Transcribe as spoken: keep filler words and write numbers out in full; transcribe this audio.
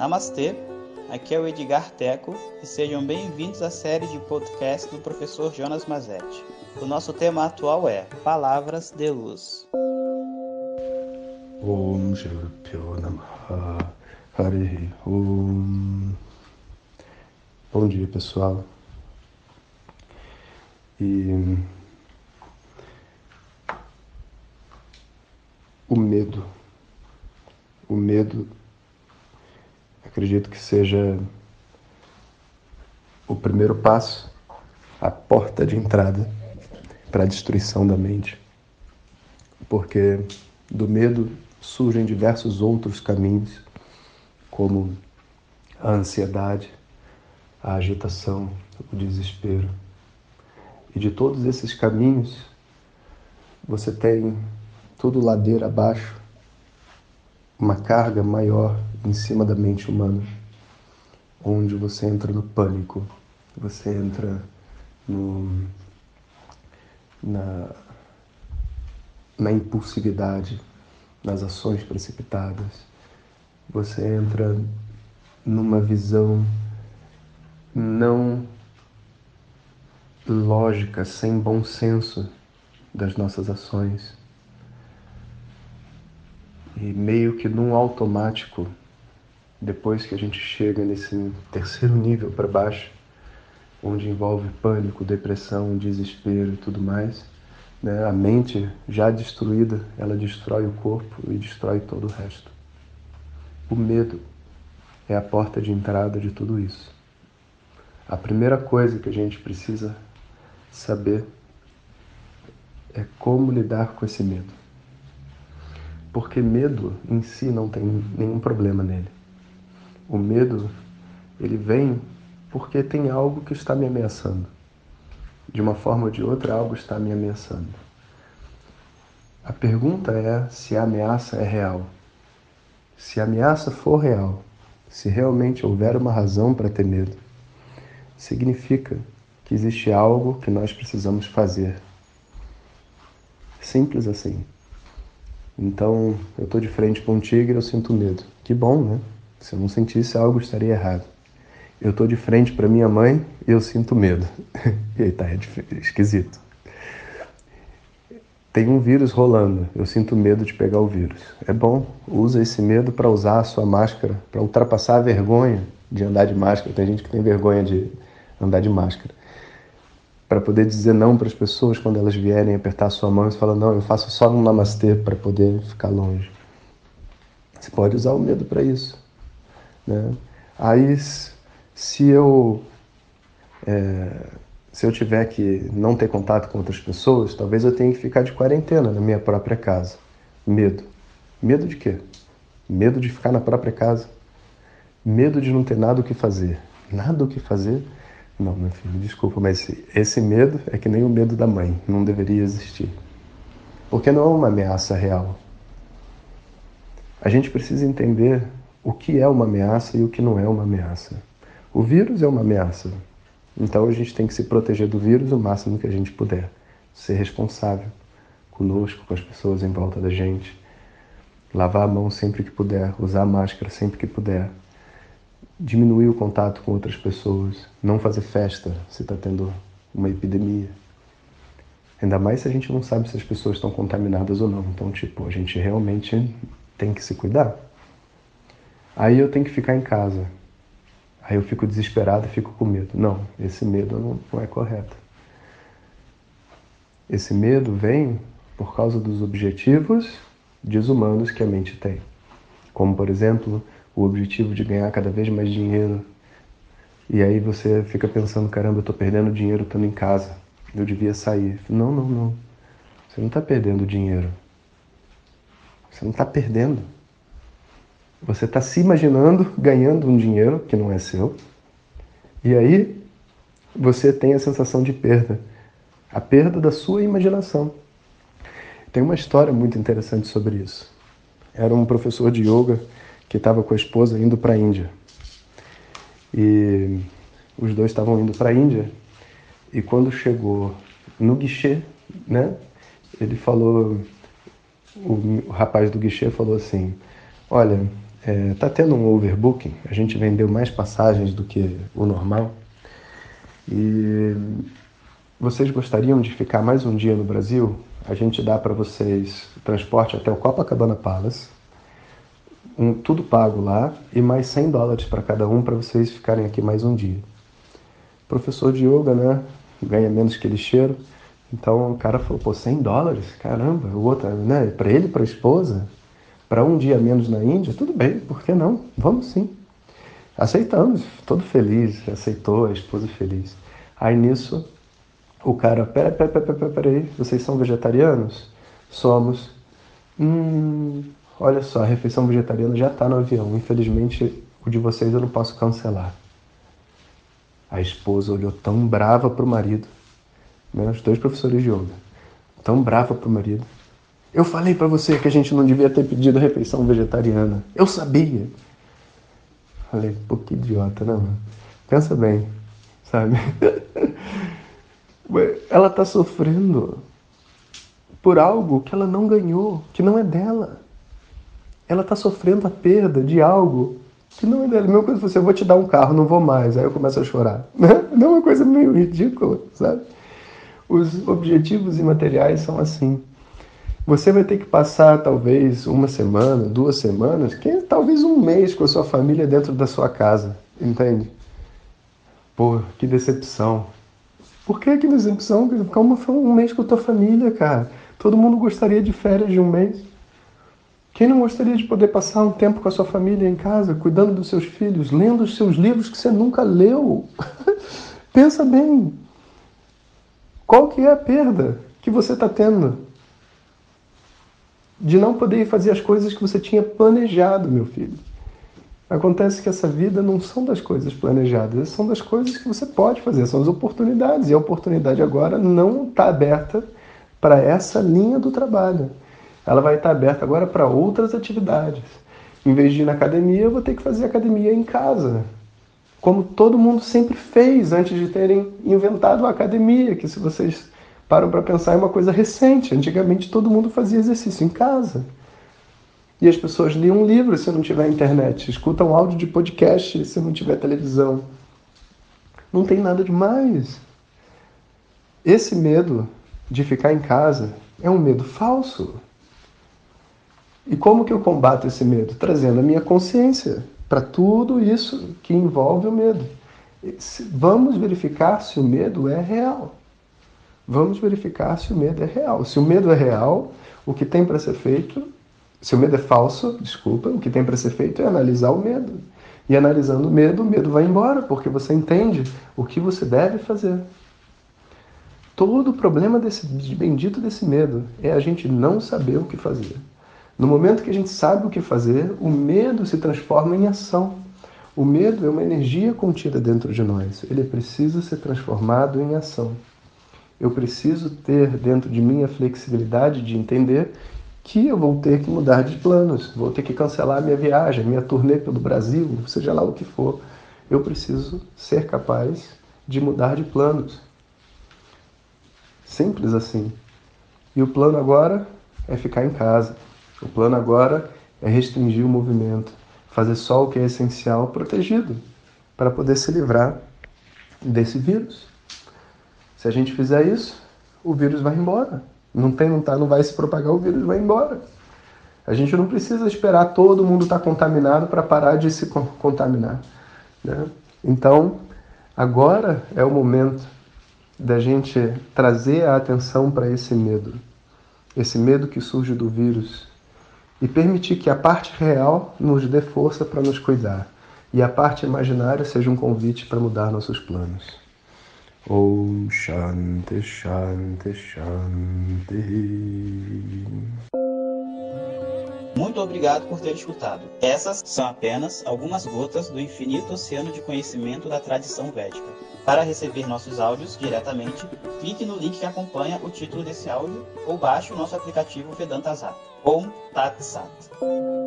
Namastê, aqui é o Edgar Teco e sejam bem-vindos à série de podcast do professor Jonas Mazetti. O nosso tema atual é Palavras de Luz. Om Shilpyo Namaha Hari Om. Bom dia, pessoal. E o medo, o medo, acredito que seja o primeiro passo, a porta de entrada para a destruição da mente, porque do medo surgem diversos outros caminhos, como a ansiedade, a agitação, o desespero. E de todos esses caminhos, você tem tudo ladeira abaixo, uma carga maior em cima da mente humana, onde você entra no pânico, você entra no, na, na impulsividade, nas ações precipitadas, você entra numa visão não lógica, sem bom senso das nossas ações. E meio que num automático, depois que a gente chega nesse terceiro nível para baixo, onde envolve pânico, depressão, desespero e tudo mais, né? A mente já destruída, ela destrói o corpo e destrói todo o resto. O medo é a porta de entrada de tudo isso. A primeira coisa que a gente precisa saber é como lidar com esse medo. Porque medo em si não tem nenhum problema nele. O medo, ele vem porque tem algo que está me ameaçando. De uma forma ou de outra, algo está me ameaçando. A pergunta é se a ameaça é real. Se a ameaça for real, se realmente houver uma razão para ter medo, significa que existe algo que nós precisamos fazer. Simples assim. Então, eu estou de frente para um tigre e eu sinto medo. Que bom, né? Se eu não sentisse, algo estaria errado. Eu estou de frente para minha mãe e eu sinto medo. Eita, é esquisito. Tem um vírus rolando, eu sinto medo de pegar o vírus. É bom, usa esse medo para usar a sua máscara, para ultrapassar a vergonha de andar de máscara. Tem gente que tem vergonha de andar de máscara. Para poder dizer não para as pessoas quando elas vierem apertar a sua mão e falar, não, eu faço só um namastê para poder ficar longe. Você pode usar o medo para isso, né? Aí, se eu, é, se eu tiver que não ter contato com outras pessoas, talvez eu tenha que ficar de quarentena na minha própria casa. Medo. Medo de quê? Medo de ficar na própria casa. Medo de não ter nada o que fazer. Nada o que fazer? Não, meu filho, desculpa, mas esse medo é que nem o medo da mãe, não deveria existir. Porque não é uma ameaça real. A gente precisa entender o que é uma ameaça e o que não é uma ameaça. O vírus é uma ameaça, então a gente tem que se proteger do vírus o máximo que a gente puder. Ser responsável conosco, com as pessoas em volta da gente. Lavar a mão sempre que puder, usar máscara sempre que puder. Diminuir o contato com outras pessoas, não fazer festa se está tendo uma epidemia. Ainda mais se a gente não sabe se as pessoas estão contaminadas ou não. Então, tipo, a gente realmente tem que se cuidar. Aí eu tenho que ficar em casa. Aí eu fico desesperado e fico com medo. Não, esse medo não, não é correto. Esse medo vem por causa dos objetivos desumanos que a mente tem. Como, por exemplo, o objetivo de ganhar cada vez mais dinheiro. E aí você fica pensando, caramba, eu estou perdendo dinheiro estando em casa, eu devia sair. Não, não, não. Você não está perdendo dinheiro. Você não está perdendo. Você está se imaginando ganhando um dinheiro que não é seu. E aí você tem a sensação de perda. A perda da sua imaginação. Tem uma história muito interessante sobre isso. Era um professor de yoga que estava com a esposa indo para a Índia. E os dois estavam indo para a Índia, e quando chegou no guichê, né, ele falou, o, o rapaz do guichê falou assim, olha, está é, tendo um overbooking, a gente vendeu mais passagens do que o normal. E vocês gostariam de ficar mais um dia no Brasil? A gente dá para vocês transporte até o Copacabana Palace, um, tudo pago lá, e mais cem dólares para cada um para vocês ficarem aqui mais um dia. Professor de yoga, né? Ganha menos que lixeiro. Então o cara falou, pô, cem dólares? Caramba, o outro, né? Para ele, para a esposa, para um dia menos na Índia, tudo bem, por que não? Vamos sim. Aceitamos, todo feliz, aceitou, a esposa feliz. Aí nisso, o cara, peraí, peraí, peraí, peraí, peraí, vocês são vegetarianos? Somos. Hum, olha só, a refeição vegetariana já está no avião, infelizmente o de vocês eu não posso cancelar. A esposa olhou tão brava para o marido, né, os dois professores de yoga, tão brava para o marido. Eu falei para você que a gente não devia ter pedido refeição vegetariana, eu sabia. Falei, pô, que idiota, né, mano? Pensa bem, sabe? Ela está sofrendo por algo que ela não ganhou, que não é dela. Ela está sofrendo a perda de algo que não é dela. Mesma coisa, você, eu vou te dar um carro, não vou mais. Aí eu começo a chorar. Não é uma coisa meio ridícula, sabe? Os objetivos imateriais são assim. Você vai ter que passar talvez uma semana, duas semanas, que, talvez um mês com a sua família dentro da sua casa, entende? Pô, que decepção. Por que que decepção? Ficar um mês com a tua família, cara. Todo mundo gostaria de férias de um mês. Quem não gostaria de poder passar um tempo com a sua família em casa, cuidando dos seus filhos, lendo os seus livros que você nunca leu? Pensa bem. Qual que é a perda que você está tendo? De não poder fazer as coisas que você tinha planejado, meu filho. Acontece que essa vida não são das coisas planejadas, são das coisas que você pode fazer, são as oportunidades. E a oportunidade agora não está aberta para essa linha do trabalho. Ela vai estar aberta agora para outras atividades. Em vez de ir na academia, eu vou ter que fazer academia em casa. Como todo mundo sempre fez antes de terem inventado a academia, que se vocês param para pensar, é uma coisa recente. Antigamente todo mundo fazia exercício em casa. E as pessoas liam um livro se não tiver internet, escutam áudio de podcast se não tiver televisão. Não tem nada demais. Esse medo de ficar em casa é um medo falso. E como que eu combato esse medo? Trazendo a minha consciência para tudo isso que envolve o medo. Vamos verificar se o medo é real. Vamos verificar se o medo é real. Se o medo é real, o que tem para ser feito... Se o medo é falso, desculpa, o que tem para ser feito é analisar o medo. E analisando o medo, o medo vai embora, porque você entende o que você deve fazer. Todo o problema desse, bendito desse medo é a gente não saber o que fazer. No momento que a gente sabe o que fazer, o medo se transforma em ação. O medo é uma energia contida dentro de nós. Ele precisa ser transformado em ação. Eu preciso ter dentro de mim a flexibilidade de entender que eu vou ter que mudar de planos, vou ter que cancelar a minha viagem, minha turnê pelo Brasil, seja lá o que for. Eu preciso ser capaz de mudar de planos. Simples assim. E o plano agora é ficar em casa. O plano agora é restringir o movimento, fazer só o que é essencial, protegido, para poder se livrar desse vírus. Se a gente fizer isso, o vírus vai embora. Não tem, não tá, não vai se propagar, o vírus vai embora. A gente não precisa esperar todo mundo estar contaminado para parar de se contaminar, né? Então, agora é o momento da gente trazer a atenção para esse medo. Esse medo que surge do vírus. E permitir que a parte real nos dê força para nos cuidar. E a parte imaginária seja um convite para mudar nossos planos. Om Shanti Shanti Shanti. Muito obrigado por ter escutado. Essas são apenas algumas gotas do infinito oceano de conhecimento da tradição védica. Para receber nossos áudios diretamente, clique no link que acompanha o título desse áudio ou baixe o nosso aplicativo Vedanta Zat. Om Tat Sat.